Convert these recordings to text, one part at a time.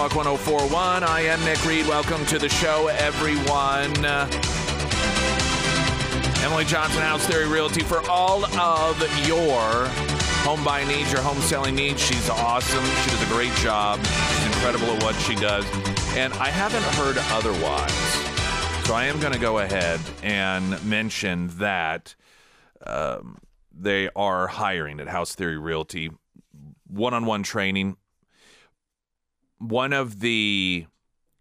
Talk 104.1. I am Nick Reed. Welcome to the show, everyone. Emily Johnson, House Theory Realty, for all of your home buying needs, your home selling needs. She's awesome. She does a great job. She's incredible at what she does. And I haven't heard otherwise. So I am going to go ahead and mention that they are hiring at House Theory Realty, one-on-one training. One of the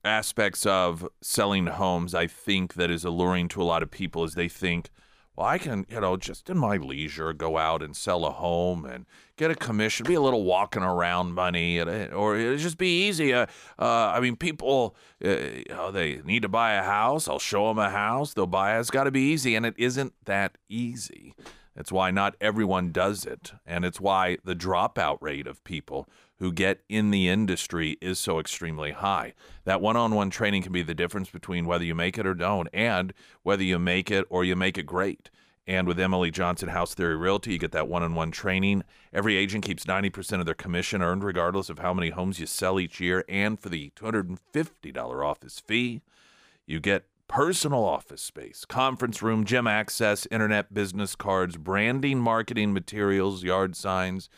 aspects of selling homes, I think, that is alluring to a lot of people is they think, well, I can, you know, just in my leisure, go out and sell a home and get a commission, be a little walking around money, or it'll just be easy. I mean, people, you know, they need to buy a house. I'll show them a house. They'll buy it. It's got to be easy, and it isn't that easy. It's why not everyone does it, and it's why the dropout rate of people who get in the industry is so extremely high. That one-on-one training can be the difference between whether you make it or don't, and whether you make it or you make it great. And with Emily Johnson, House Theory Realty, you get that one-on-one training. Every agent keeps 90% of their commission earned regardless of how many homes you sell each year, and for the $250 office fee, you get personal office space, conference room, gym access, internet business cards, branding, marketing materials, yard signs.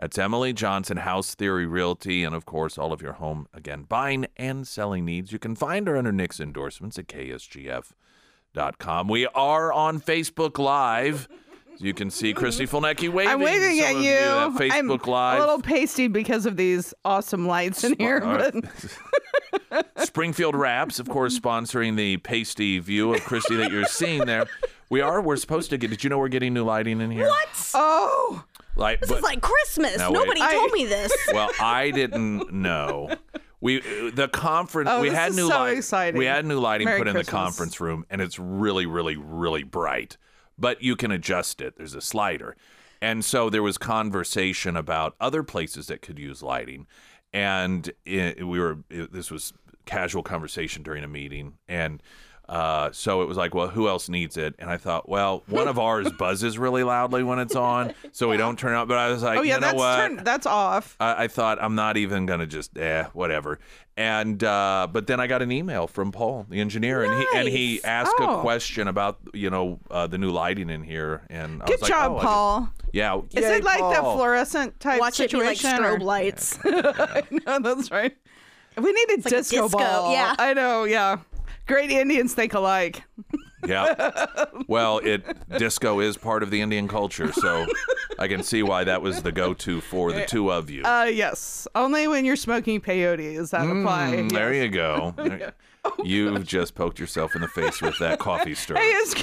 That's Emily Johnson, House Theory Realty, and, of course, all of your home, again, buying and selling needs. You can find her under Nick's endorsements at KSGF.com. We are on Facebook Live. You can see Kristi Fulnecky waving. I'm waving at you. Facebook Live. A little pasty because of these awesome lights in here. But Springfield Raps, of course, sponsoring the pasty view of Kristi that you're seeing there. We are. We're supposed to get. Did you know we're getting new lighting in here? What? Oh. Like, this is like Christmas. Nobody told me this. Well, I didn't know. We had new lighting put in the conference room, and it's really, really, really bright. But you can adjust it. There's a slider. And so there was conversation about other places that could use lighting. And this was casual conversation during a meeting. And so it was like, well, who else needs it? And I thought, well, one of ours buzzes really loudly when it's on, so we don't turn it up. But I was like, that's off. I thought, I'm not even going to whatever. And but then I got an email from Paul, the engineer, nice. and he asked a question about the new lighting in here. And good job, Paul. Yeah, is it like Paul. That fluorescent type Watch situation? Watch it be like strobe lights. Yeah. I know, that's right. We need a disco ball. Yeah, I know. Yeah, great Indians think alike. Yeah, well, disco is part of the Indian culture, so I can see why that was the go-to for the two of you. Yes, only when you're smoking peyote does that apply. There you go. Yeah. Oh, you've just poked yourself in the face with that coffee stir. Hey, it's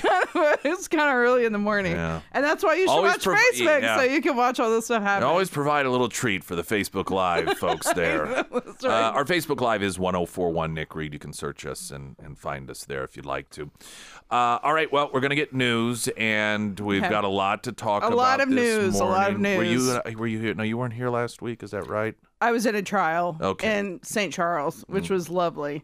kind of early in the morning, yeah. And that's why you should always watch Facebook, yeah. So you can watch all this stuff happen. And always provide a little treat for the Facebook Live folks there. Right. Our Facebook Live is 104.1 Nick Reed. You can search us and find us there if you'd like to. All right, well, we're going to get news, and we've got a lot to talk about. A lot of news. Were you here? No, you weren't here last week. Is that right? I was at a trial in St. Charles, which was lovely.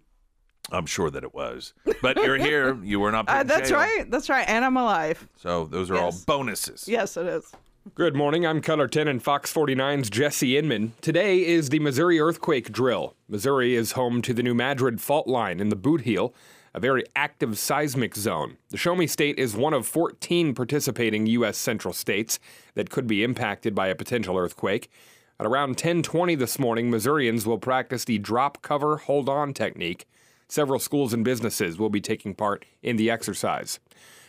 I'm sure that it was. But you're here. You were not put in jail. That's right. And I'm alive. So those are all bonuses. Yes, it is. Good morning. I'm Color 10 and Fox 49's Jesse Inman. Today is the Missouri earthquake drill. Missouri is home to the New Madrid fault line in the Boot Heel, a very active seismic zone. The Show Me State is one of 14 participating U.S. central states that could be impacted by a potential earthquake. At around 10:20 this morning, Missourians will practice the drop, cover, hold on technique. Several schools and businesses will be taking part in the exercise.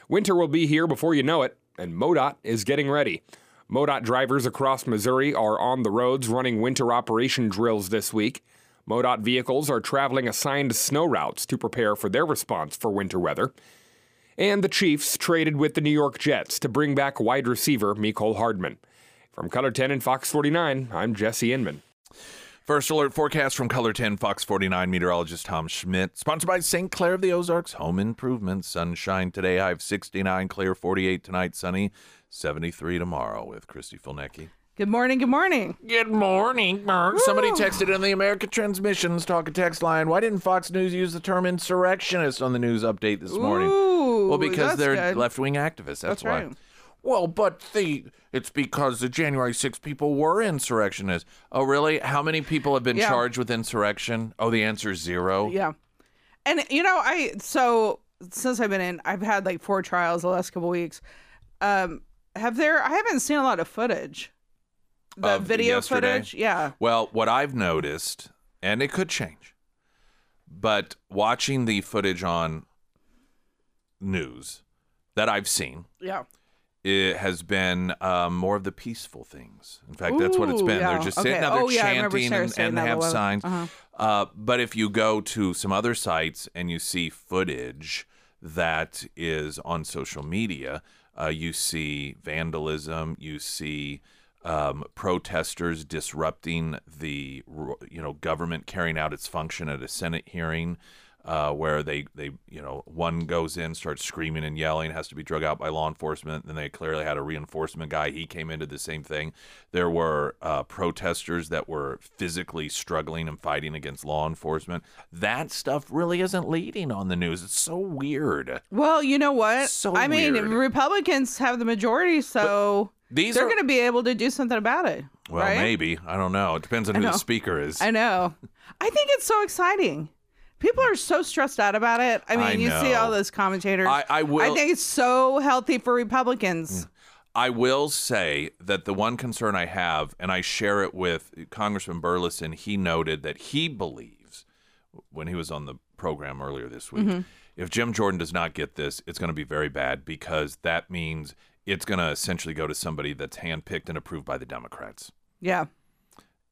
Winter will be here before you know it, and MoDOT is getting ready. MoDOT drivers across Missouri are on the roads running winter operation drills this week. MoDOT vehicles are traveling assigned snow routes to prepare for their response for winter weather. And the Chiefs traded with the New York Jets to bring back wide receiver Mecole Hardman. From Color 10 and Fox 49, I'm Jesse Inman. First alert forecast from Color 10, Fox 49 meteorologist Tom Schmidt. Sponsored by St. Clair of the Ozarks, home improvement. Sunshine today, high of 69, clear 48 tonight, sunny 73 tomorrow with Kristi Fulnecky. Good morning. Good morning. Good morning. Woo. Somebody texted in the America Transmissions Talk a Text line. Why didn't Fox News use the term insurrectionist on the news update this morning? Well, because they're left-wing activists. That's why. Right. Well, but it's because the January 6th people were insurrectionists. Oh, really? How many people have been charged with insurrection? Oh, the answer is 0. Yeah. And, you know, since I've been in, I've had like 4 trials the last couple weeks. I haven't seen a lot of footage. The video yesterday. Footage? Yeah. Well, what I've noticed, and it could change, but watching the footage on news that I've seen. Yeah. It has been more of the peaceful things. In fact, that's what it's been. Yeah. They're just sitting there chanting and they have signs. Uh-huh. But if you go to some other sites and you see footage that is on social media, you see vandalism, you see protesters disrupting the government carrying out its function at a Senate hearing. Where they one goes in, starts screaming and yelling, has to be drug out by law enforcement. Then they clearly had a reinforcement guy. He came into the same thing. There were protesters that were physically struggling and fighting against law enforcement. That stuff really isn't leading on the news. It's so weird. Well, you know what? I mean, Republicans have the majority, so they're going to be able to do something about it. Well, right? Maybe. I don't know. It depends on who the speaker is. I know. I think it's so exciting. People are so stressed out about it. I mean, you see all those commentators. I think it's so healthy for Republicans. I will say that the one concern I have, and I share it with Congressman Burleson, he noted that he believes, when he was on the program earlier this week, if Jim Jordan does not get this, it's going to be very bad, because that means it's going to essentially go to somebody that's handpicked and approved by the Democrats. Yeah.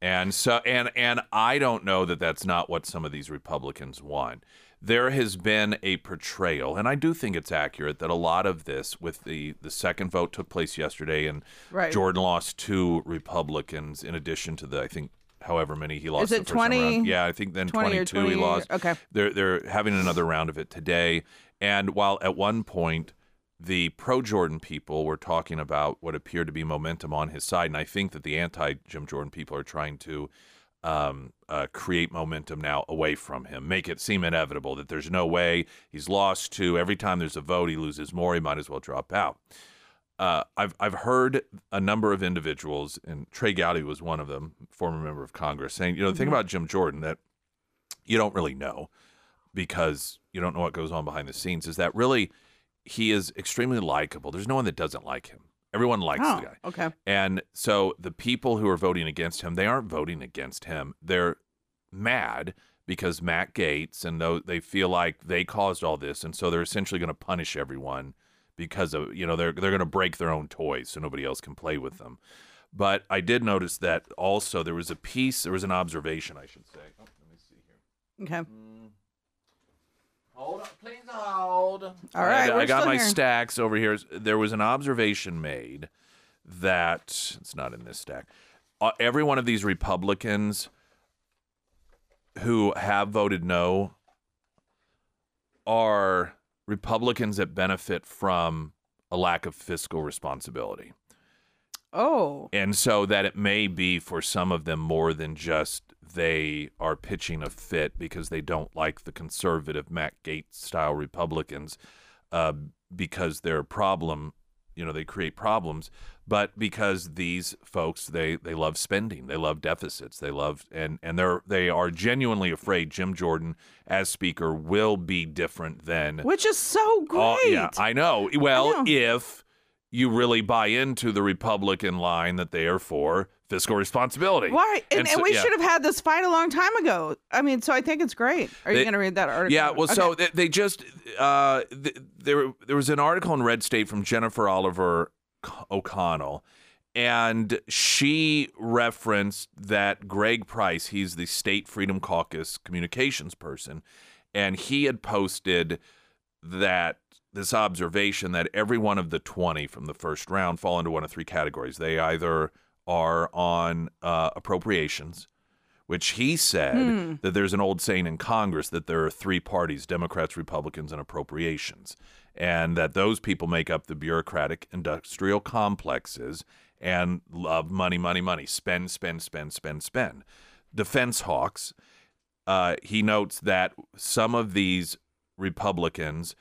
And so, and I don't know that that's not what some of these Republicans want. There has been a portrayal, and I do think it's accurate, that a lot of this with the second vote took place yesterday, and right. Jordan lost 2 Republicans in addition to the, I think, however many he lost. Is it 20? Yeah, I think then 22 he lost. Okay. They're having another round of it today. And while at one point the pro-Jordan people were talking about what appeared to be momentum on his side, and I think that the anti-Jim Jordan people are trying to create momentum now away from him, make it seem inevitable that there's no way he's lost 2. Every time there's a vote, he loses more. He might as well drop out. I've heard a number of individuals, and Trey Gowdy was one of them, former member of Congress, saying, the thing about Jim Jordan that you don't really know because you don't know what goes on behind the scenes is that really – he is extremely likable. There's no one that doesn't like him. Everyone likes the guy. Okay. And so the people who are voting against him, they aren't voting against him. They're mad because Matt Gaetz, and they feel like they caused all this, and so they're essentially going to punish everyone because of they're going to break their own toys so nobody else can play with them. But I did notice that also there was an observation, I should say. Oh, let me see here. Okay. Hold on, please hold. All right, I got my stacks over here. There was an observation made that it's not in this stack. Every one of these Republicans who have voted no are Republicans that benefit from a lack of fiscal responsibility. Oh. And so that it may be for some of them more than just they are pitching a fit because they don't like the conservative Matt Gaetz style Republicans because they're problem, they create problems, but because these folks, they love spending, they love deficits, they love, and they are genuinely afraid Jim Jordan as speaker will be different than. Which is so great. Yeah, I know. Well, I know. If you really buy into the Republican line that they are for fiscal responsibility. Right. And we should have had this fight a long time ago. I mean, so I think it's great. Are you going to read that article? Yeah, well, okay. So they just, there was an article in Red State from Jennifer Oliver O'Connell, and she referenced that Greg Price, he's the State Freedom Caucus communications person, and he had posted that this observation that every one of the 20 from the first round fall into one of 3 categories. They either are on appropriations, which he said that there's an old saying in Congress that there are 3 parties, Democrats, Republicans, and appropriations, and that those people make up the bureaucratic industrial complexes and love money, money, money, spend, spend, spend, spend, spend. Defense hawks. He notes that some of these Republicans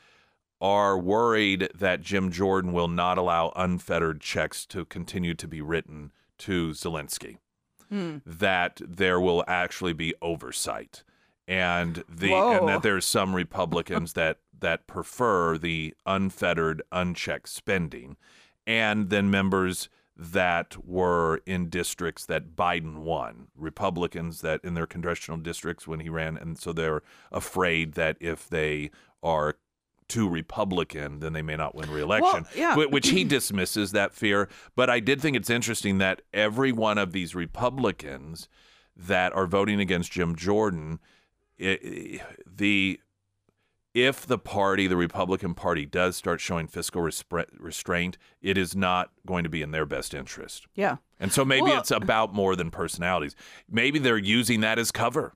are worried that Jim Jordan will not allow unfettered checks to continue to be written to Zelensky, that there will actually be oversight, and the and that there's some Republicans that prefer the unfettered, unchecked spending, and then members that were in districts that Biden won, Republicans that in their congressional districts when he ran, and so they're afraid that if they are too Republican, then they may not win re-election, which he dismisses that fear. But I did think it's interesting that every one of these Republicans that are voting against Jim Jordan, if the party, the Republican Party, does start showing fiscal restraint, it is not going to be in their best interest. Yeah. And so maybe it's about more than personalities. Maybe they're using that as cover.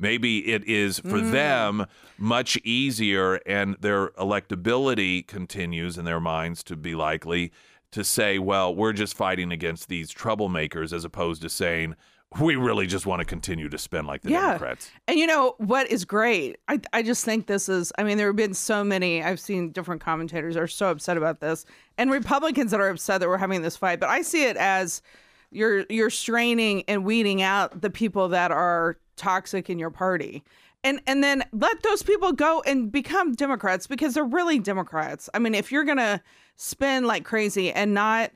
Maybe it is, for them, much easier, and their electability continues in their minds to be likely to say, well, we're just fighting against these troublemakers, as opposed to saying, we really just want to continue to spend like the Democrats. And you know what is great? I just think this is, I mean, there have been so many, I've seen different commentators are so upset about this, and Republicans that are upset that we're having this fight. But I see it as you're straining and weeding out the people that are toxic in your party. And then let those people go and become Democrats, because they're really Democrats. I mean, if you're going to spend like crazy and not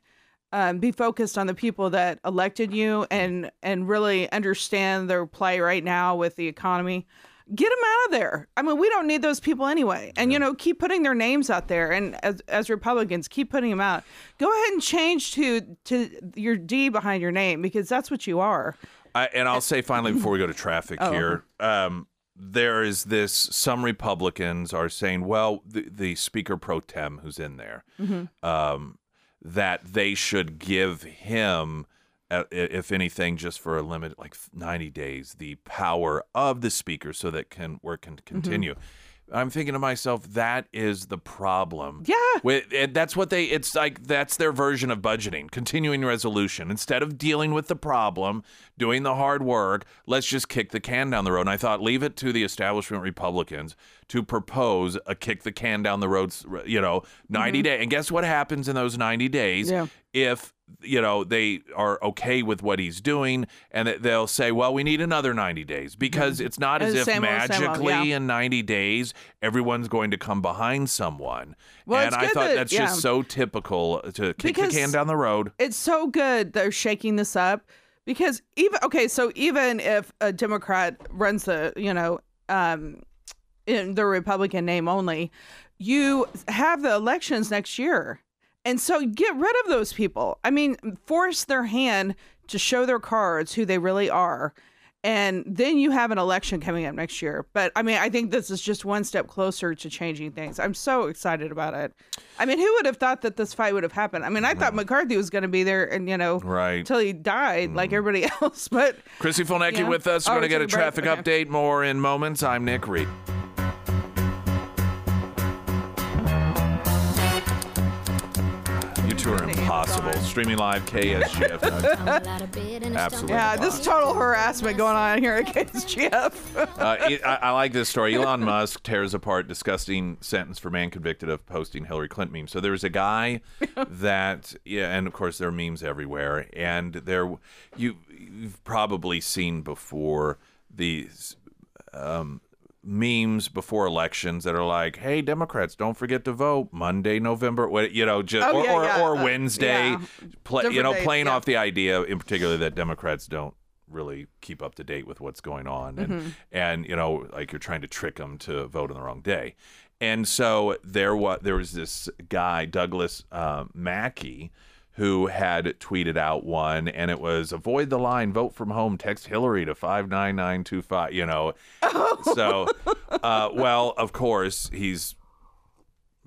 be focused on the people that elected you and really understand their plight right now with the economy, get them out of there. I mean, we don't need those people anyway. And, you know, keep putting their names out there. And as Republicans, keep putting them out. Go ahead and change to your D behind your name, because that's what you are. And I'll say finally, before we go to traffic here, there is this, some Republicans are saying, well, the Speaker pro tem who's in there, that they should give him, if anything, just for a limit, like 90 days, the power of the Speaker so that work can continue. I'm thinking to myself, that is the problem. And that's what it's like, that's their version of budgeting, continuing resolution. Instead of dealing with the problem, doing the hard work, let's just kick the can down the road. And I thought, leave it to the establishment Republicans to propose a kick the can down the road, 90 day. And guess what happens in those 90 days? If, they are okay with what he's doing, and they'll say, well, we need another 90 days, because it's not as if magically in 90 days, everyone's going to come behind someone. Well, and I thought that's just so typical to kick the can down the road. It's so good they're shaking this up, because even if a Democrat runs the, in the Republican name only, you have the elections next year. And so get rid of those people. I mean, force their hand to show their cards, who they really are. And then you have an election coming up next year. But I mean, I think this is just one step closer to changing things. I'm so excited about it. I mean, who would have thought that this fight would have happened? I mean, I thought McCarthy was going to be there and, until he died like everybody else. But Kristi Fulnecky with us. We're going to get a traffic update more in moments. I'm Nick Reed. Are impossible. Streaming live, KSGF. Absolutely. Yeah, this is total harassment going on here at KSGF. I like this story. Elon Musk tears apart disgusting sentence for man convicted of posting Hillary Clinton memes. So there was a guy that, and of course there are memes everywhere, and there you've probably seen before these memes before elections that are like, hey, Democrats, don't forget to vote Monday, November, or Wednesday, playing off the idea in particular that Democrats don't really keep up to date with what's going on. And like you're trying to trick them to vote on the wrong day. And so there was this guy, Douglas Mackey, who had tweeted out one, and it was, avoid the line, vote from home, text Hillary to 59925, Well, of course, he's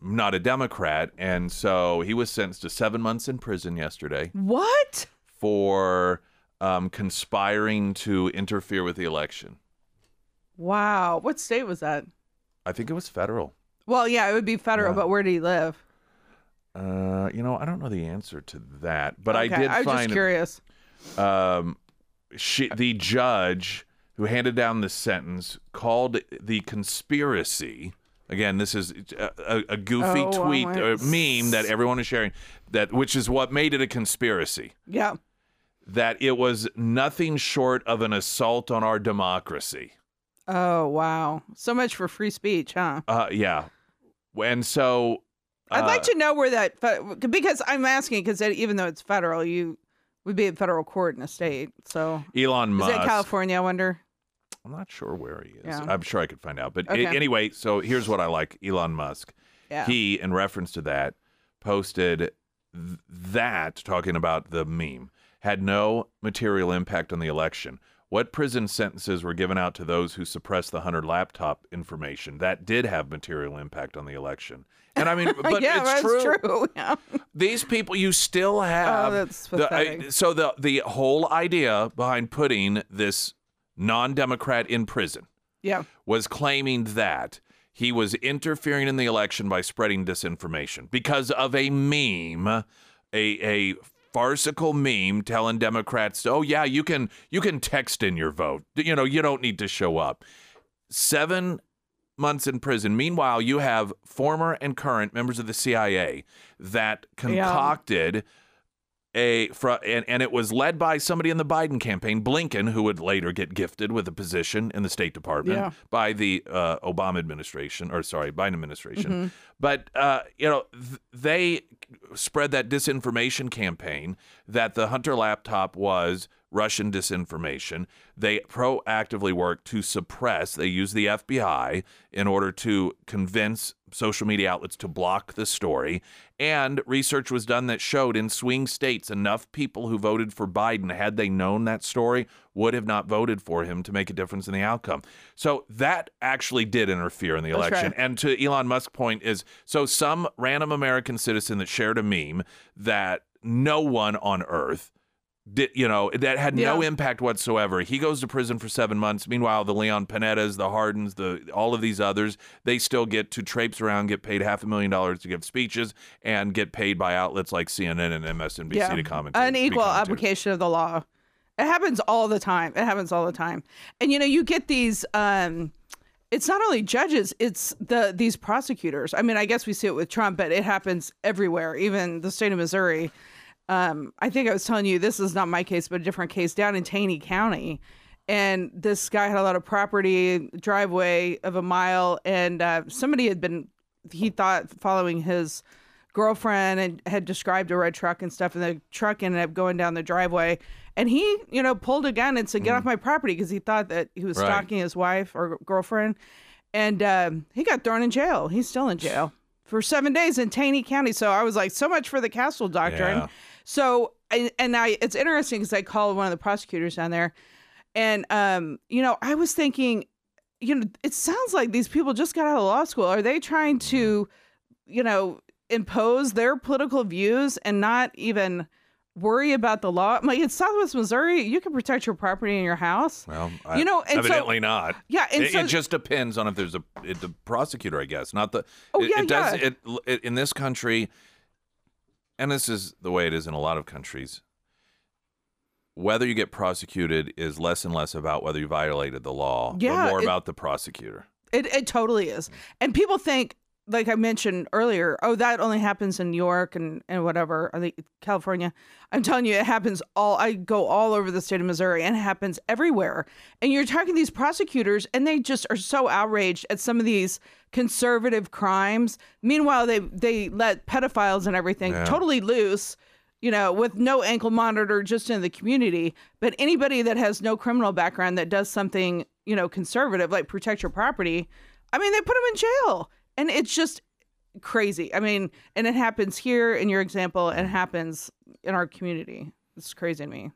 not a Democrat, and so he was sentenced to 7 months in prison yesterday. What? For conspiring to interfere with the election. Wow. What state was that? I think it was federal. Well, yeah, it would be federal, but where did he live? I don't know the answer to that, but okay. I did find. I was just curious. The judge who handed down the sentence called the conspiracy Again, this is a goofy tweet or meme that everyone is sharing, that which is what made it a conspiracy. Yeah. That it was nothing short of an assault on our democracy. Oh, wow. So much for free speech, huh? Yeah. And so... I'd like to know where that... Because I'm asking, because even though it's federal, you would be in federal court in a state, so... Elon Musk. Is it California, I wonder? I'm not sure where he is. Yeah. I'm sure I could find out. But anyway, so here's what I like. Elon Musk. Yeah. He, in reference to that, posted that, talking about the meme, had no material impact on the election. What prison sentences were given out to those who suppressed the Hunter laptop information? That did have material impact on the election. And I mean, but yeah, it's true. Yeah. These people, you still have. Oh, that's pathetic. So the whole idea behind putting this non-Democrat in prison was claiming that he was interfering in the election by spreading disinformation because of a meme, a farcical meme telling Democrats, oh yeah, you can text in your vote. You know, you don't need to show up. 7 months in prison. Meanwhile, you have former and current members of the CIA that concocted and it was led by somebody in the Biden campaign, Blinken, who would later get gifted with a position in the State Department by the Biden administration. Mm-hmm. But, they spread that disinformation campaign that the Hunter laptop was Russian disinformation. They proactively worked to suppress. They used the FBI in order to convince social media outlets to block the story. And research was done that showed in swing states, enough people who voted for Biden, had they known that story, would have not voted for him to make a difference in the outcome. So that actually did interfere in the election. Right. And to Elon Musk's point is, so some random American citizen that shared a meme that no one on earth did, that had no impact whatsoever. He goes to prison for 7 months. Meanwhile, the Leon Panettas, the Hardens, all of these others, they still get to traipse around, get paid $500,000 to give speeches, and get paid by outlets like CNN and MSNBC to comment. Unequal application of the law. It happens all the time. And you get these. It's not only judges; it's these prosecutors. I mean, I guess we see it with Trump, but it happens everywhere, even the state of Missouri. I think I was telling you, this is not my case, but a different case down in Taney County. And this guy had a lot of property, driveway of a mile. And somebody had been, he thought, following his girlfriend and had described a red truck and stuff. And the truck ended up going down the driveway. And he, pulled a gun and said, get off my property, because he thought that he was stalking his wife or girlfriend. And he got thrown in jail. He's still in jail for 7 days in Taney County. So I was like, so much for the castle doctrine. Yeah. So, it's interesting because I called one of the prosecutors down there, and, I was thinking, it sounds like these people just got out of law school. Are they trying to, impose their political views and not even worry about the law? I'm like, it's Southwest Missouri. You can protect your property in your house. Well, evidently not. Yeah, and it just depends on if there's the prosecutor, I guess, not the. Oh, it does in this country. And this is the way it is in a lot of countries. Whether you get prosecuted is less and less about whether you violated the law, but more about the prosecutor. It totally is. And people think, like I mentioned earlier, that only happens in New York and whatever, I think California. I'm telling you, it happens I go all over the state of Missouri, and it happens everywhere. And you're talking to these prosecutors, and they just are so outraged at some of these conservative crimes. Meanwhile, they let pedophiles and everything totally loose, with no ankle monitor, just in the community. But anybody that has no criminal background that does something, conservative, like protect your property, I mean, they put them in jail. And it's just crazy. I mean, and it happens here in your example. It happens in our community. It's crazy to me.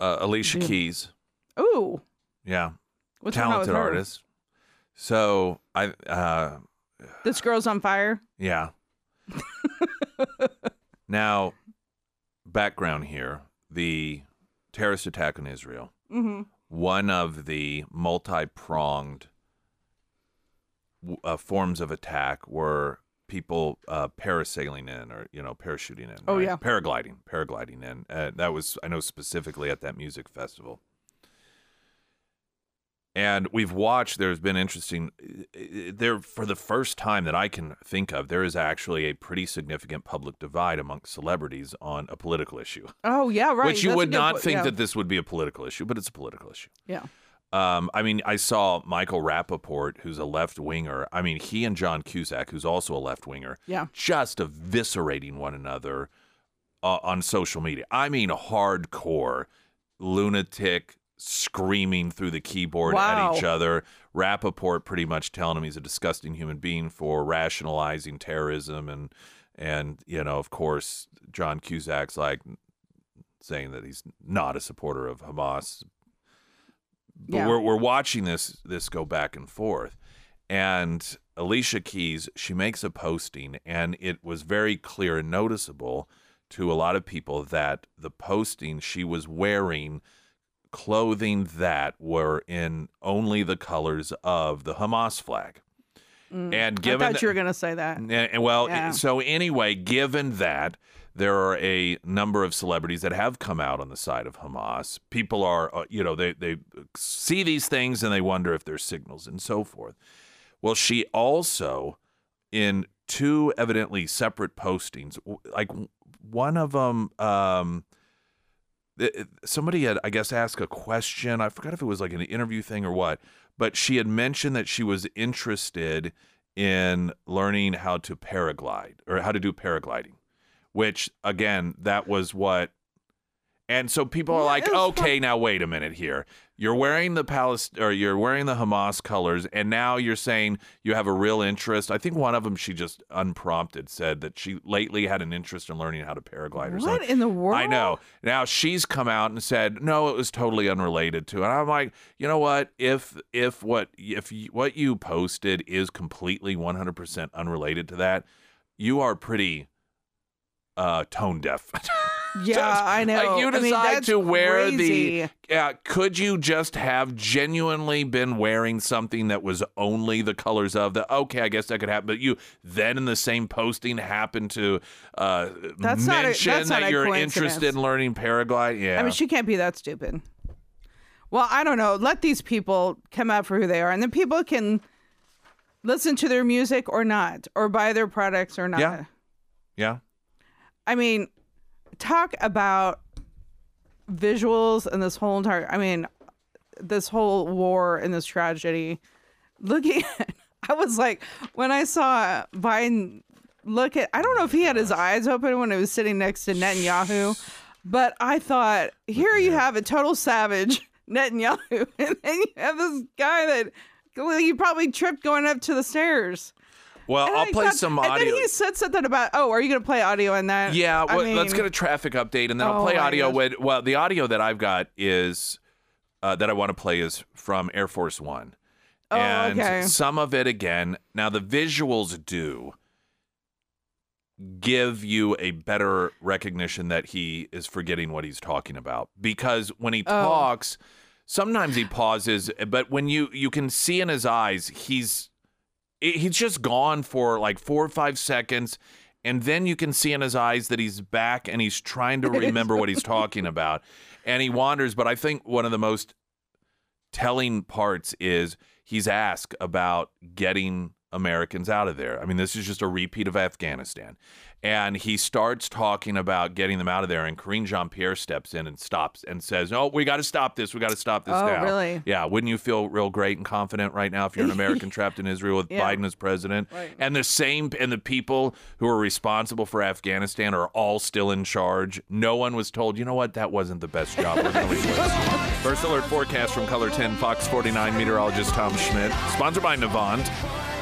Alicia Keys. Ooh. Yeah. What's talented artist. So I. This girl's on fire. Yeah. Now, background here: the terrorist attack on Israel. Mm-hmm. One of the multi-pronged forms of attack were people parasailing in, or parachuting in. Oh, right? Yeah, paragliding in. That was, I know, specifically at that music festival. And we've watched, there's been interesting, there for the first time that I can think of, there is actually a pretty significant public divide amongst celebrities on a political issue. Oh, yeah, right. Which you that's would not think that this would be a political issue, but it's a political issue. Yeah. I mean, I saw Michael Rappaport, who's a left-winger. I mean, he and John Cusack, who's also a left-winger, just eviscerating one another on social media. I mean, hardcore, lunatic, screaming through the keyboard at each other. Rappaport pretty much telling him he's a disgusting human being for rationalizing terrorism. And you know, of course, John Cusack's like saying that he's not a supporter of Hamas. But we're watching this go back and forth. And Alicia Keys, she makes a posting, and it was very clear and noticeable to a lot of people that the posting, she was wearing clothing that were in only the colors of the Hamas flag. And given I thought you were going to say that. So anyway, given that, there are a number of celebrities that have come out on the side of Hamas. People are, you know, they see these things and they wonder if there's signals and so forth. Well, she also, in two evidently separate postings, like one of them, somebody had, I guess, asked a question. I forgot if it was like an interview thing or what, but she had mentioned that she was interested in learning how to paraglide or how to do paragliding. Which, again, that was what... And so people are like, okay, now wait a minute here. You're wearing the you're wearing the Hamas colors, and now you're saying you have a real interest. I think one of them, she just unprompted said that she lately had an interest in learning how to paraglide or something. What in the world? I know. Now she's come out and said, no, it was totally unrelated to it. And I'm like, you know what? If what you posted is completely 100% unrelated to that, you are pretty... tone deaf. I know. Like you decide to wear crazy. Could you just have genuinely been wearing something that was only the colors of the? Okay, I guess that could happen. But you then in the same posting happened to mention that you're interested in learning paraglide. Yeah, I mean she can't be that stupid. Well, I don't know. Let these people come out for who they are, and then people can listen to their music or not, or buy their products or not. Yeah. I mean, talk about visuals and this whole war and this tragedy. I was like, when I saw Biden I don't know if he had his eyes open when he was sitting next to Netanyahu, but I thought, here you have a total savage, Netanyahu, and then you have this guy that he probably tripped going up to the stairs. Well, I'll play some audio. And then he said something about, are you going to play audio in that? Yeah, well, let's get a traffic update, and then I'll play audio. The audio that I've got is, that I want to play is from Air Force One. And some of it again. Now, the visuals do give you a better recognition that he is forgetting what he's talking about. Because when he talks, sometimes he pauses, but when you can see in his eyes, he's just gone for like 4 or 5 seconds, and then you can see in his eyes that he's back and he's trying to remember what he's talking about, and he wanders. But I think one of the most telling parts is he's asked about getting Americans out of there. I mean, this is just a repeat of Afghanistan. And he starts talking about getting them out of there, and Karine Jean-Pierre steps in and stops and says, we got to stop this. We got to stop this now. Oh, really? Yeah. Wouldn't you feel real great and confident right now if you're an American trapped in Israel with Biden as president? Right. And the people who are responsible for Afghanistan are all still in charge. No one was told, you know what? That wasn't the best job. We're going to leave. First alert forecast from Color 10, Fox 49 meteorologist Tom Schmidt. Sponsored by Navant.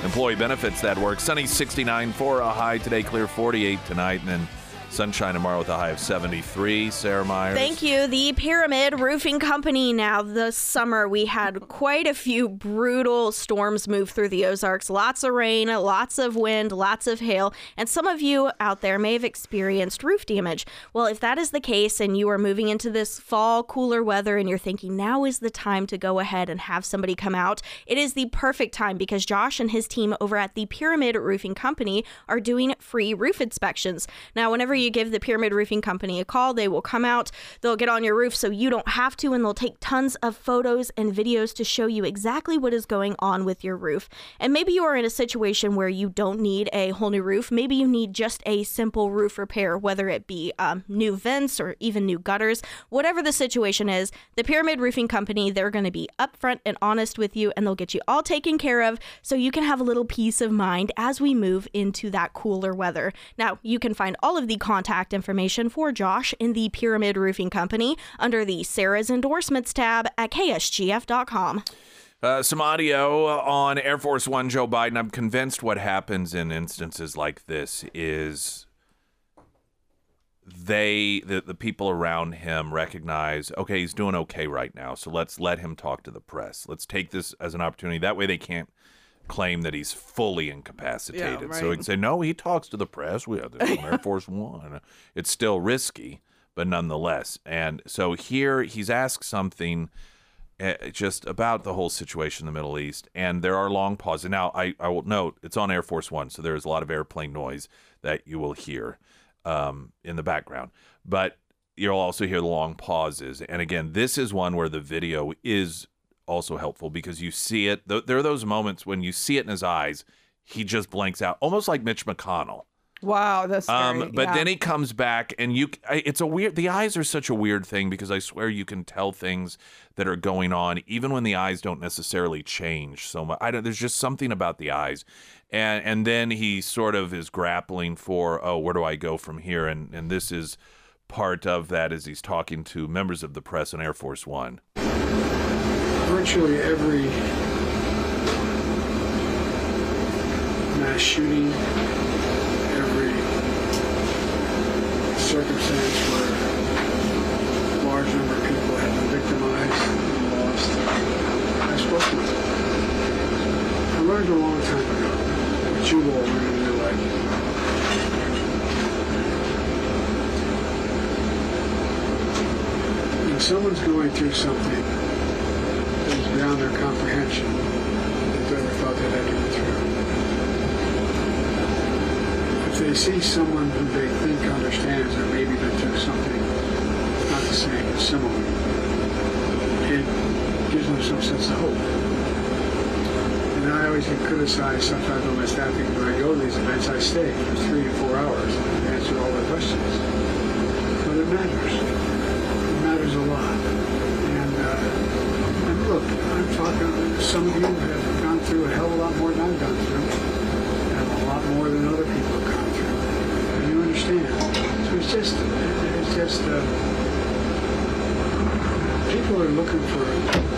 Employee benefits that work. Sunny 69 for a high today, clear 48 tonight, and then sunshine tomorrow with a high of 73. Sarah Myers. Thank you. The Pyramid Roofing Company. Now, this summer we had quite a few brutal storms move through the Ozarks. Lots of rain, lots of wind, lots of hail, and some of you out there may have experienced roof damage. Well, if that is the case and you are moving into this fall, cooler weather, and you're thinking now is the time to go ahead and have somebody come out, it is the perfect time because Josh and his team over at the Pyramid Roofing Company are doing free roof inspections. Now, whenever you you give the Pyramid Roofing Company a call. They will come out, they'll get on your roof so you don't have to, and they'll take tons of photos and videos to show you exactly what is going on with your roof. And maybe you are in a situation where you don't need a whole new roof. Maybe you need just a simple roof repair, whether it be new vents or even new gutters. Whatever the situation is, the Pyramid Roofing Company, they're going to be upfront and honest with you, and they'll get you all taken care of so you can have a little peace of mind as we move into that cooler weather. Now, you can find all of the contact information for Josh in the Pyramid Roofing Company under the Sarah's Endorsements tab at ksgf.com. Some audio on Air Force One, Joe Biden. I'm convinced what happens in instances like this is the people around him recognize, okay, he's doing okay right now, so let's let him talk to the press. Let's take this as an opportunity. That way they can't claim that he's fully incapacitated. Yeah, right. So he can say, no, he talks to the press. We have this on Air Force One. It's still risky, but nonetheless. And so here he's asked something just about the whole situation in the Middle East, and there are long pauses. Now, I will note, it's on Air Force One, so there is a lot of airplane noise that you will hear in the background. But you'll also hear the long pauses. And again, this is one where the video is also helpful because you see it. There are those moments when you see it in his eyes, he just blanks out, almost like Mitch McConnell. Wow, that's scary. But yeah, then he comes back, and it's a weird, the eyes are such a weird thing because I swear you can tell things that are going on even when the eyes don't necessarily change so much. There's just something about the eyes. And then he sort of is grappling for, oh, where do I go from here? And this is part of that as he's talking to members of the press on Air Force One. Virtually every mass shooting, circumstance where a large number of people have been victimized and lost. I spoke to them. I learned a long time ago what you all learn in your life. When someone's going through something that is beyond their comprehension, they've never thought they'd have to go through. If they see someone who they think understands that maybe they took something not the same but similar, it gives them some sense of hope. And I always get criticized sometimes on my staffing when I go to these events. I stay for 3 to 4 hours and answer all their questions, but it matters. It matters a lot. And look, I'm talking. Some of you have gone through a hell of a lot more than I've gone through, and a lot more than other people have gone through. Understand. So it's just people are looking for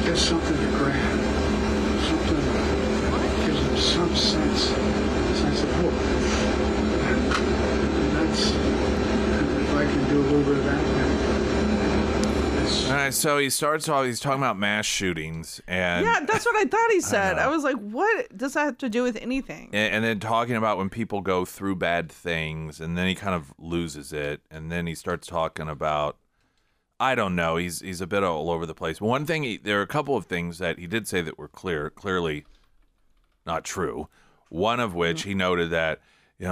just something to grab, something that gives them some sense of hope. And that's, if I can do a little bit of that. All right, so he starts off, he's talking about mass shootings. And yeah, that's what I thought he said. I was like, what does that have to do with anything? And then talking about when people go through bad things, and then he kind of loses it. And then he starts talking about, I don't know, he's a bit all over the place. But one thing, there are a couple of things that he did say that were clearly not true. One of which, he noted that, he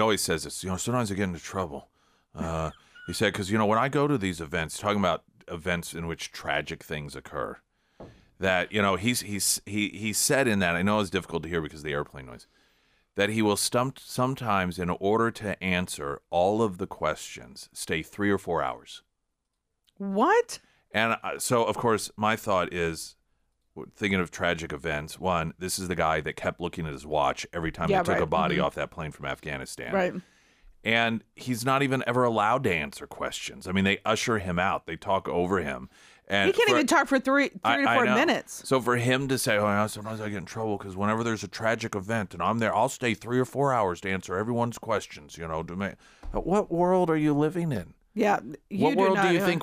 always says this, sometimes I get into trouble. He said, because, when I go to these events, talking about events in which tragic things occur, that he said in that, I know it's difficult to hear because of the airplane noise, that he will sometimes, in order to answer all of the questions, stay 3 or 4 hours. What? And so, of course, my thought is, thinking of tragic events, one, this is the guy that kept looking at his watch every time they took a body off that plane from Afghanistan. Right. And he's not even ever allowed to answer questions. I mean, they usher him out. They talk over him. And he can't even talk for three to four minutes. So for him to say, sometimes I get in trouble because whenever there's a tragic event and I'm there, I'll stay 3 or 4 hours to answer everyone's questions. What world are you living in? Yeah. What world do you think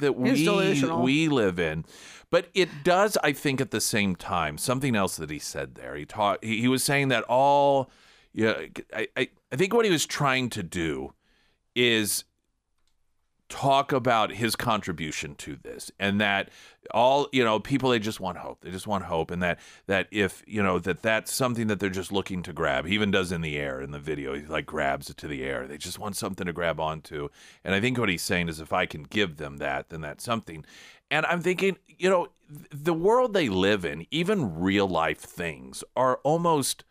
that we live in? But it does, I think, at the same time, something else that he said there. He was saying that all... Yeah, I think what he was trying to do is talk about his contribution to this, and that all, you know, people, they just want hope. They just want hope. And that if, you know, that's something that they're just looking to grab. He even does in the air in the video. He like grabs it to the air. They just want something to grab onto. And I think what he's saying is, if I can give them that, then that's something. And I'm thinking, you know, the world they live in, even real life things are almost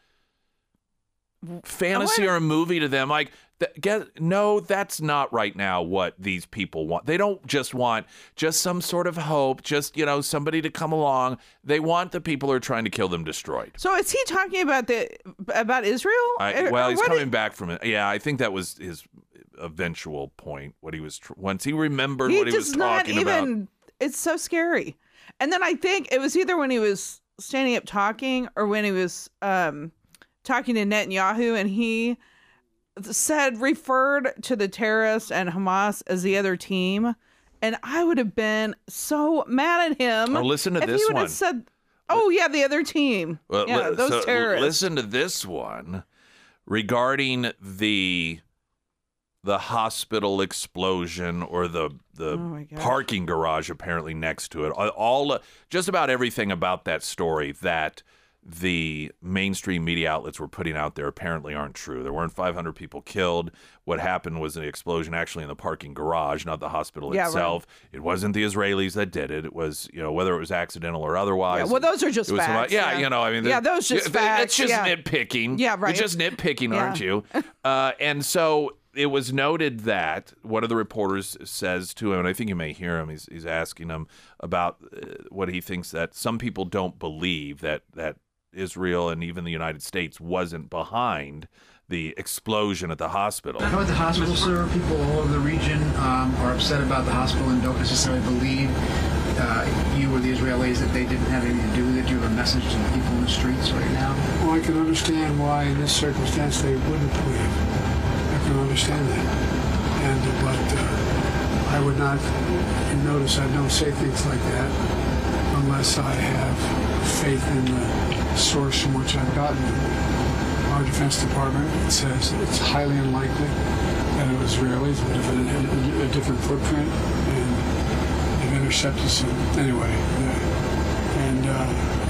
fantasy or a movie to them. Like, no, that's not right now what these people want. They don't just want just some sort of hope, just, you know, somebody to come along. They want the people who are trying to kill them destroyed. So is he talking about Israel? Well, he's coming back from it. Yeah, I think that was his eventual point. What he was once he remembered what he was talking about. It's so scary. And then I think it was either when he was standing up talking or when he was talking to Netanyahu, and he referred to the terrorists and Hamas as the other team. And I would have been so mad at him. Now listen to this one. Said, oh, yeah, the other team. Well, yeah, those terrorists. Listen to this one regarding the hospital explosion or the parking garage apparently next to it. All just about everything about that story that the mainstream media outlets were putting out there apparently aren't true. There weren't 500 people killed. What happened was an explosion actually in the parking garage, not the hospital itself. Right. It wasn't the Israelis that did it. It was, you know, whether it was accidental or otherwise. Yeah, well, those are just facts. You know, I mean. Yeah, those just facts. It's just nitpicking. Yeah, right. You're just nitpicking, aren't you? And so it was noted that one of the reporters says to him, and I think you may hear him, he's asking him about what he thinks that some people don't believe that Israel and even the United States wasn't behind the explosion at the hospital. How about the hospital, sir? People all over the region are upset about the hospital and don't necessarily believe you or the Israelis, that they didn't have anything to do with it. Do you have a message to the people in the streets right now? Well, I can understand why in this circumstance they wouldn't believe. I can understand that. But I would not, and notice I don't say things like that unless I have faith in the source from which I've gotten it. Our Defense Department, it says it's highly unlikely that it was Israelis, but if it had a different footprint and they've intercepted some. Anyway,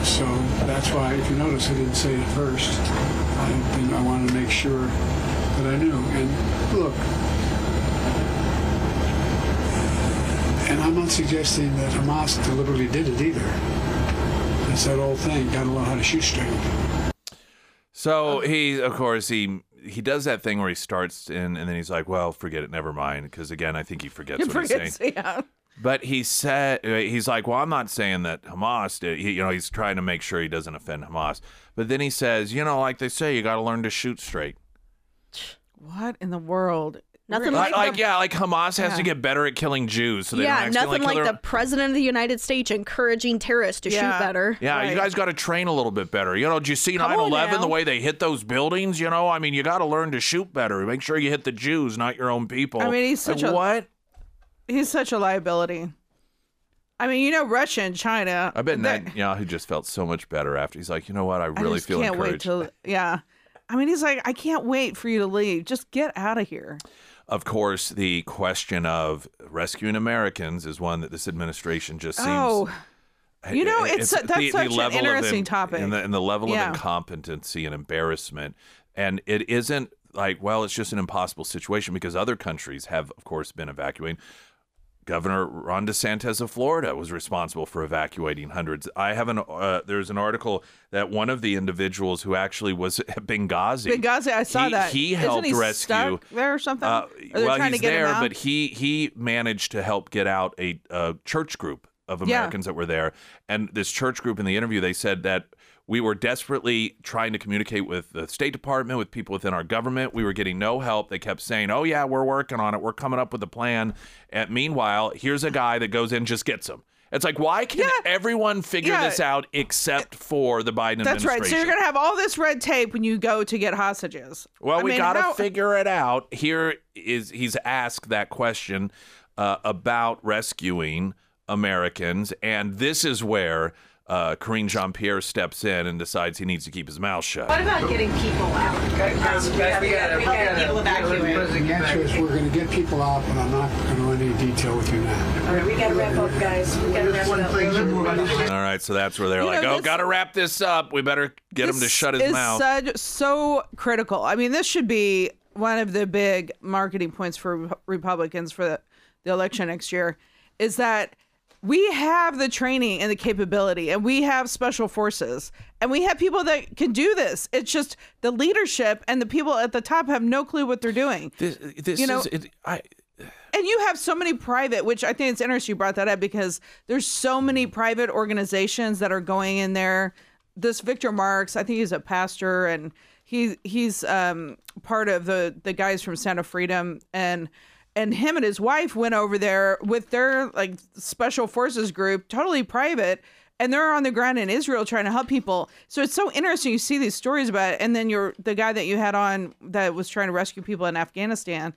so that's why, if you notice, I didn't say it first. I wanted to make sure that I knew. And look, and I'm not suggesting that Hamas deliberately did it either. It's that old thing, gotta know how to shoestring. So he, of course, he does that thing where he starts in, and then he's like, well, forget it, never mind. Because again, I think he forgets what he's saying. Yeah. But he's like, well, I'm not saying that Hamas did. You know, he's trying to make sure he doesn't offend Hamas. But then he says, you know, like they say, you gotta learn to shoot straight. What in the world? Nothing like Hamas has to get better at killing Jews. So they don't nothing like the president of the United States encouraging terrorists to shoot better. Yeah, right. You guys got to train a little bit better. You know, did you see 9/11, the way they hit those buildings? You know, I mean, you got to learn to shoot better. Make sure you hit the Jews, not your own people. I mean, he's such a liability. I mean, you know, Russia and China. I bet Netanyahu just felt so much better after. He's like, you know what? I feel encouraged. I mean, he's like, I can't wait for you to leave. Just get out of here. Of course, the question of rescuing Americans is one that this administration just seems... Oh, you know, that's such an interesting topic. And the level of incompetency and embarrassment. And it isn't like, well, it's just an impossible situation because other countries have, of course, been evacuating. Governor Ron DeSantis of Florida was responsible for evacuating hundreds. I have there's an article that one of the individuals who actually was at Benghazi, I saw that. He helped rescue. Isn't he stuck there or something? But he managed to help get out a church group of Americans that were there. And this church group in the interview, they said that we were desperately trying to communicate with the State Department, with people within our government. We were getting no help. They kept saying, oh, yeah, we're working on it. We're coming up with a plan. And meanwhile, here's a guy that goes in, just gets them. It's like, why can everyone figure this out except for the Biden administration? That's right. So you're going to have all this red tape when you go to get hostages. Well, we got to figure it out. He's asked that question about rescuing Americans. And this is where... Karine Jean-Pierre steps in and decides he needs to keep his mouth shut. What about getting people out? We got people evacuated. We're going to get people out, but I'm not going to detail with you now. All right, we got to wrap up, guys. We got to wrap it up. All right, so that's where they're oh, got to wrap this up. We better get him to shut his mouth. This is so critical. I mean, this should be one of the big marketing points for Republicans for the election next year, is that we have the training and the capability, and we have special forces, and we have people that can do this. It's just the leadership and the people at the top have no clue what they're doing. And you have so many private, which I think it's interesting you brought that up, because there's so many private organizations that are going in there. This Victor Marx, I think he's a pastor, and he's part of the guys from Sound of Freedom, and him and his wife went over there with their like special forces group, totally private, and they're on the ground in Israel trying to help people. So it's so interesting. You see these stories about it. And then the guy that you had on that was trying to rescue people in Afghanistan,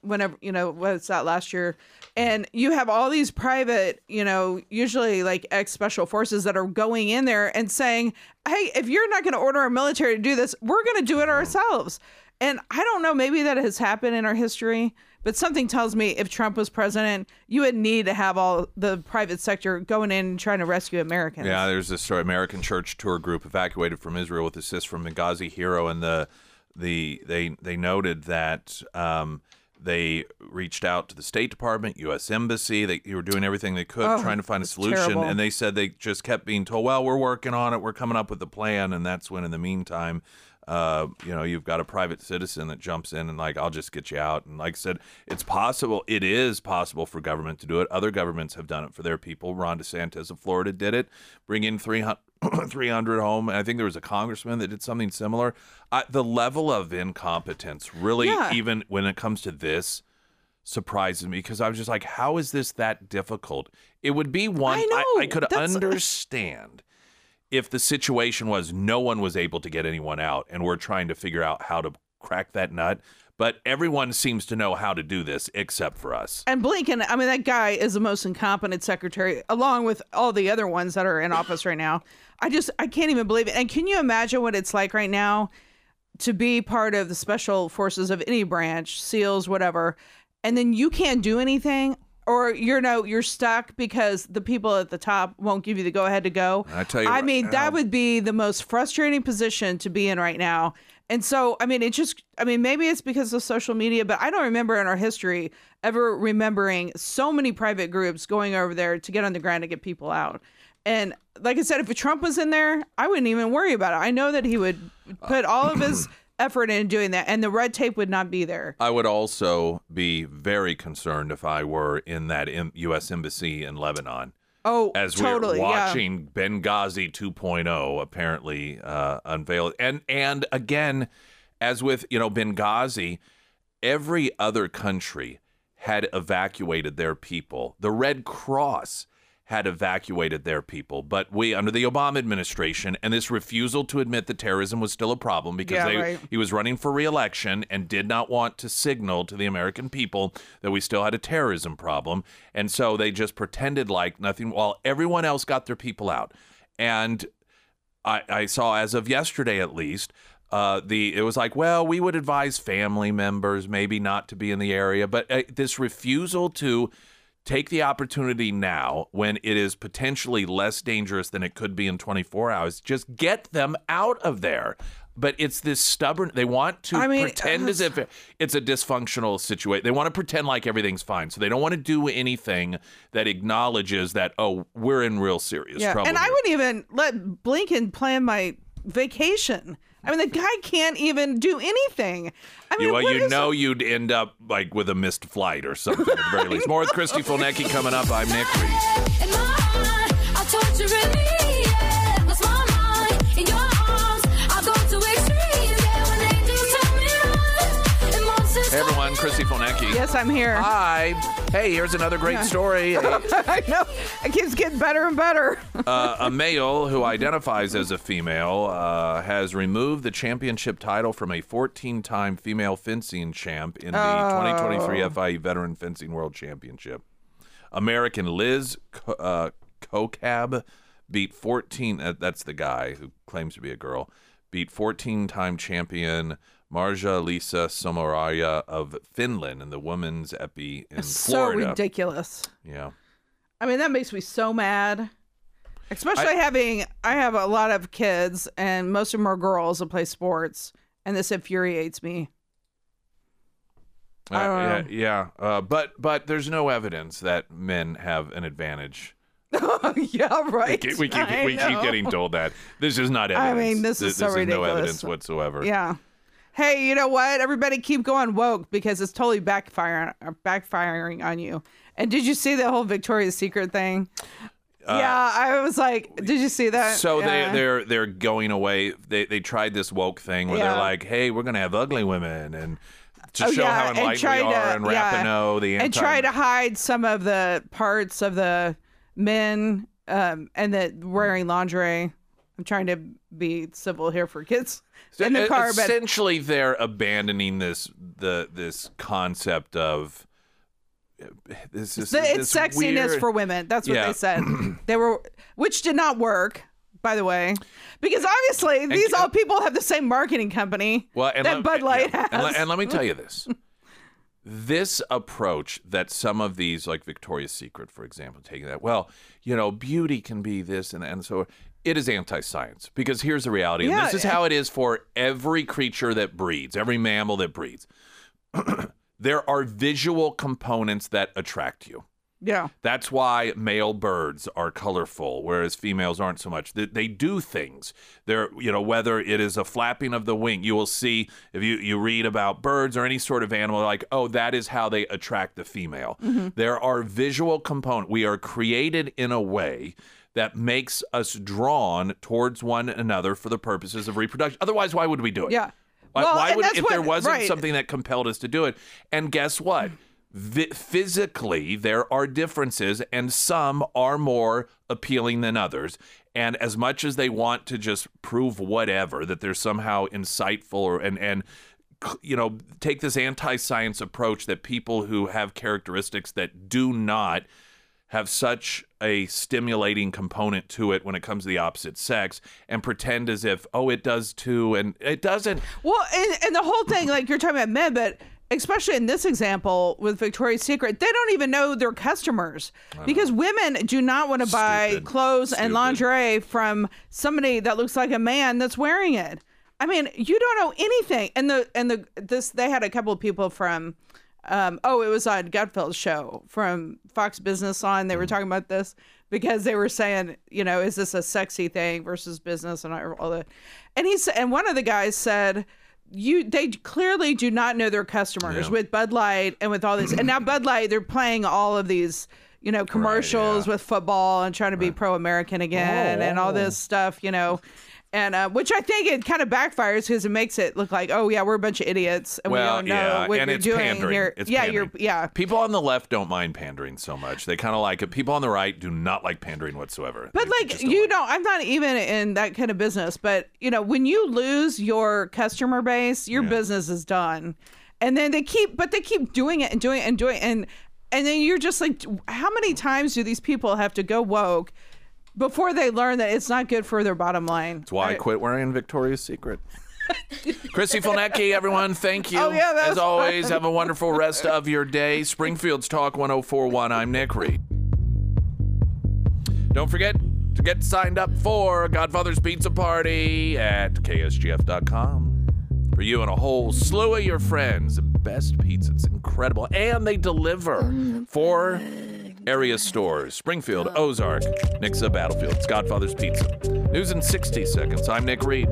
whenever, what's that, last year. And you have all these private, usually like ex-special forces that are going in there and saying, hey, if you're not going to order our military to do this, we're going to do it ourselves. And I don't know, maybe that has happened in our history, but something tells me if Trump was president, you would need to have all the private sector going in and trying to rescue Americans. Yeah, there's this story, American Church Tour Group evacuated from Israel with assist from Benghazi hero, and they noted that they reached out to the State Department, U.S. Embassy. They were doing everything they could, trying to find a solution. Terrible. And they said they just kept being told, well, we're working on it, we're coming up with a plan, and that's when, in the meantime, you've got a private citizen that jumps in and I'll just get you out. And like I said, it's possible. It is possible for government to do it. Other governments have done it for their people. Ron DeSantis of Florida did it. Bring in 300 home. I think there was a congressman that did something similar. The level of incompetence really, even when it comes to this, surprises me, because I was just like, how is this that difficult? It would be one I could understand. If the situation was no one was able to get anyone out and we're trying to figure out how to crack that nut, but everyone seems to know how to do this except for us. And Blinken, I mean, that guy is the most incompetent secretary, along with all the other ones that are in office right now. I can't even believe it. And can you imagine what it's like right now to be part of the special forces of any branch, SEALs, whatever, and then you can't do anything? Or you're stuck because the people at the top won't give you the go ahead to go. I tell you, that would be the most frustrating position to be in right now. And so, maybe it's because of social media, but I don't remember in our history ever remembering so many private groups going over there to get on the ground and get people out. And like I said, if Trump was in there, I wouldn't even worry about it. I know that he would put all of his effort in doing that, and the red tape would not be there. I would also be very concerned if I were in that U.S. embassy in Lebanon. Oh, as totally, we're watching Benghazi 2.0 apparently unveiled, and again, as with Benghazi, every other country had evacuated their people. The Red Cross had evacuated their people, but we, under the Obama administration, and this refusal to admit that terrorism was still a problem, because he was running for re-election and did not want to signal to the American people that we still had a terrorism problem, and so they just pretended like nothing while everyone else got their people out. And I saw, as of yesterday at least, it was like, well, we would advise family members maybe not to be in the area, but this refusal to take the opportunity now when it is potentially less dangerous than it could be in 24 hours. Just get them out of there. But it's this stubborn, they want to pretend as if it's a dysfunctional situation. They want to pretend like everything's fine. So they don't want to do anything that acknowledges that, oh, we're in real serious trouble. And here. I wouldn't even let Blinken plan my vacation. The guy can't even do anything. You'd end up like with a missed flight or something at the very least. More with Kristi Fulnecky coming up. I'm Nick Reed. In my mind, I told you really, that's my mind. In your arms, I go to extremes. Yeah, when they do tell me right, and once it's hey everyone, Kristi Fulnecky. Yes, I'm here. Hi. Hey, here's another great story. I know. It keeps getting better and better. A male who identifies as a female has removed the championship title from a 14-time female fencing champ in the 2023 FIE Veteran Fencing World Championship. American Liz Kokab beat 14. That's the guy who claims to be a girl. beat 14-time champion Marja-Liisa Suomalainen of Finland in the women's epi in Florida. So ridiculous. Yeah. I mean, that makes me so mad. Especially I have a lot of kids, and most of them are girls that play sports, and this infuriates me. I don't know. Yeah, but there's no evidence that men have an advantage. Yeah, right. We keep getting told that. This is not evidence. I mean, this is so ridiculous. There's no evidence whatsoever. Yeah. Hey, you know what? Everybody keep going woke because it's totally backfiring on you. And did you see the whole Victoria's Secret thing? Yeah, I was like, did you see that? So yeah. they're going away. They tried this woke thing where they're like, hey, we're gonna have ugly women and to show how enlightened we are and Rapinoe the anti- and try to hide some of the parts of the men and that wearing lingerie. I'm trying to be civil here for kids in the car, essentially, but they're abandoning this concept of. It's sexiness weird for women. That's what they said. They were, which did not work, by the way, because obviously these all people have the same marketing company that Bud Light has. And let me tell you this: this approach that some of these, like Victoria's Secret, for example, taking that, well, you know, beauty can be this and so it is anti-science. Because here's the reality, and this is how it is for every creature that breathes, every mammal that breathes. There are visual components that attract you. Yeah. That's why male birds are colorful, whereas females aren't so much. They do things. They're, you know, whether it is a flapping of the wing, you will see if you read about birds or any sort of animal, like, oh, that is how they attract the female. Mm-hmm. There are visual components. We are created in a way that makes us drawn towards one another for the purposes of reproduction. Otherwise, why would we do it? Yeah. Why would, if there wasn't something that compelled us to do it? And guess what? Physically, there are differences, and some are more appealing than others. And as much as they want to just prove whatever, that they're somehow insightful and you know, take this anti-science approach that people who have characteristics that do not have such a stimulating component to it when it comes to the opposite sex and pretend as if, oh, it does too, and it doesn't. Well, and the whole thing, like you're talking about men, but especially in this example with Victoria's Secret, they don't even know their customers because women do not want to buy clothes and lingerie from somebody that looks like a man that's wearing it. I mean, you don't know anything. And they had a couple of people from it was on Gutfeld's show from Fox Business on. They were talking about this because they were saying, you know, is this a sexy thing versus business and all that? And one of the guys said, they clearly do not know their customers with Bud Light and with all these. And now Bud Light, they're playing all of these, you know, commercials with football and trying to be pro-American again and all this stuff, you know. And which I think it kind of backfires because it makes it look like, oh, yeah, we're a bunch of idiots. And we don't know what you're doing here. People on the left don't mind pandering so much. They kind of like it. People on the right do not like pandering whatsoever. But I'm not even in that kind of business. But, you know, when you lose your customer base, your business is done. And then they keep doing it and doing it and doing it. And then you're just like, how many times do these people have to go woke before they learn that it's not good for their bottom line? That's why I quit wearing Victoria's Secret. Kristi Fulnecky, everyone, thank you. As always, have a wonderful rest of your day. Springfield's Talk 1041. I'm Nick Reed. Don't forget to get signed up for Godfather's Pizza Party at ksgf.com. For you and a whole slew of your friends, the best pizza. It's incredible. And they deliver for area stores, Springfield, Ozark, Nixa Battlefields, Godfather's Pizza. News in 60 seconds. I'm Nick Reed.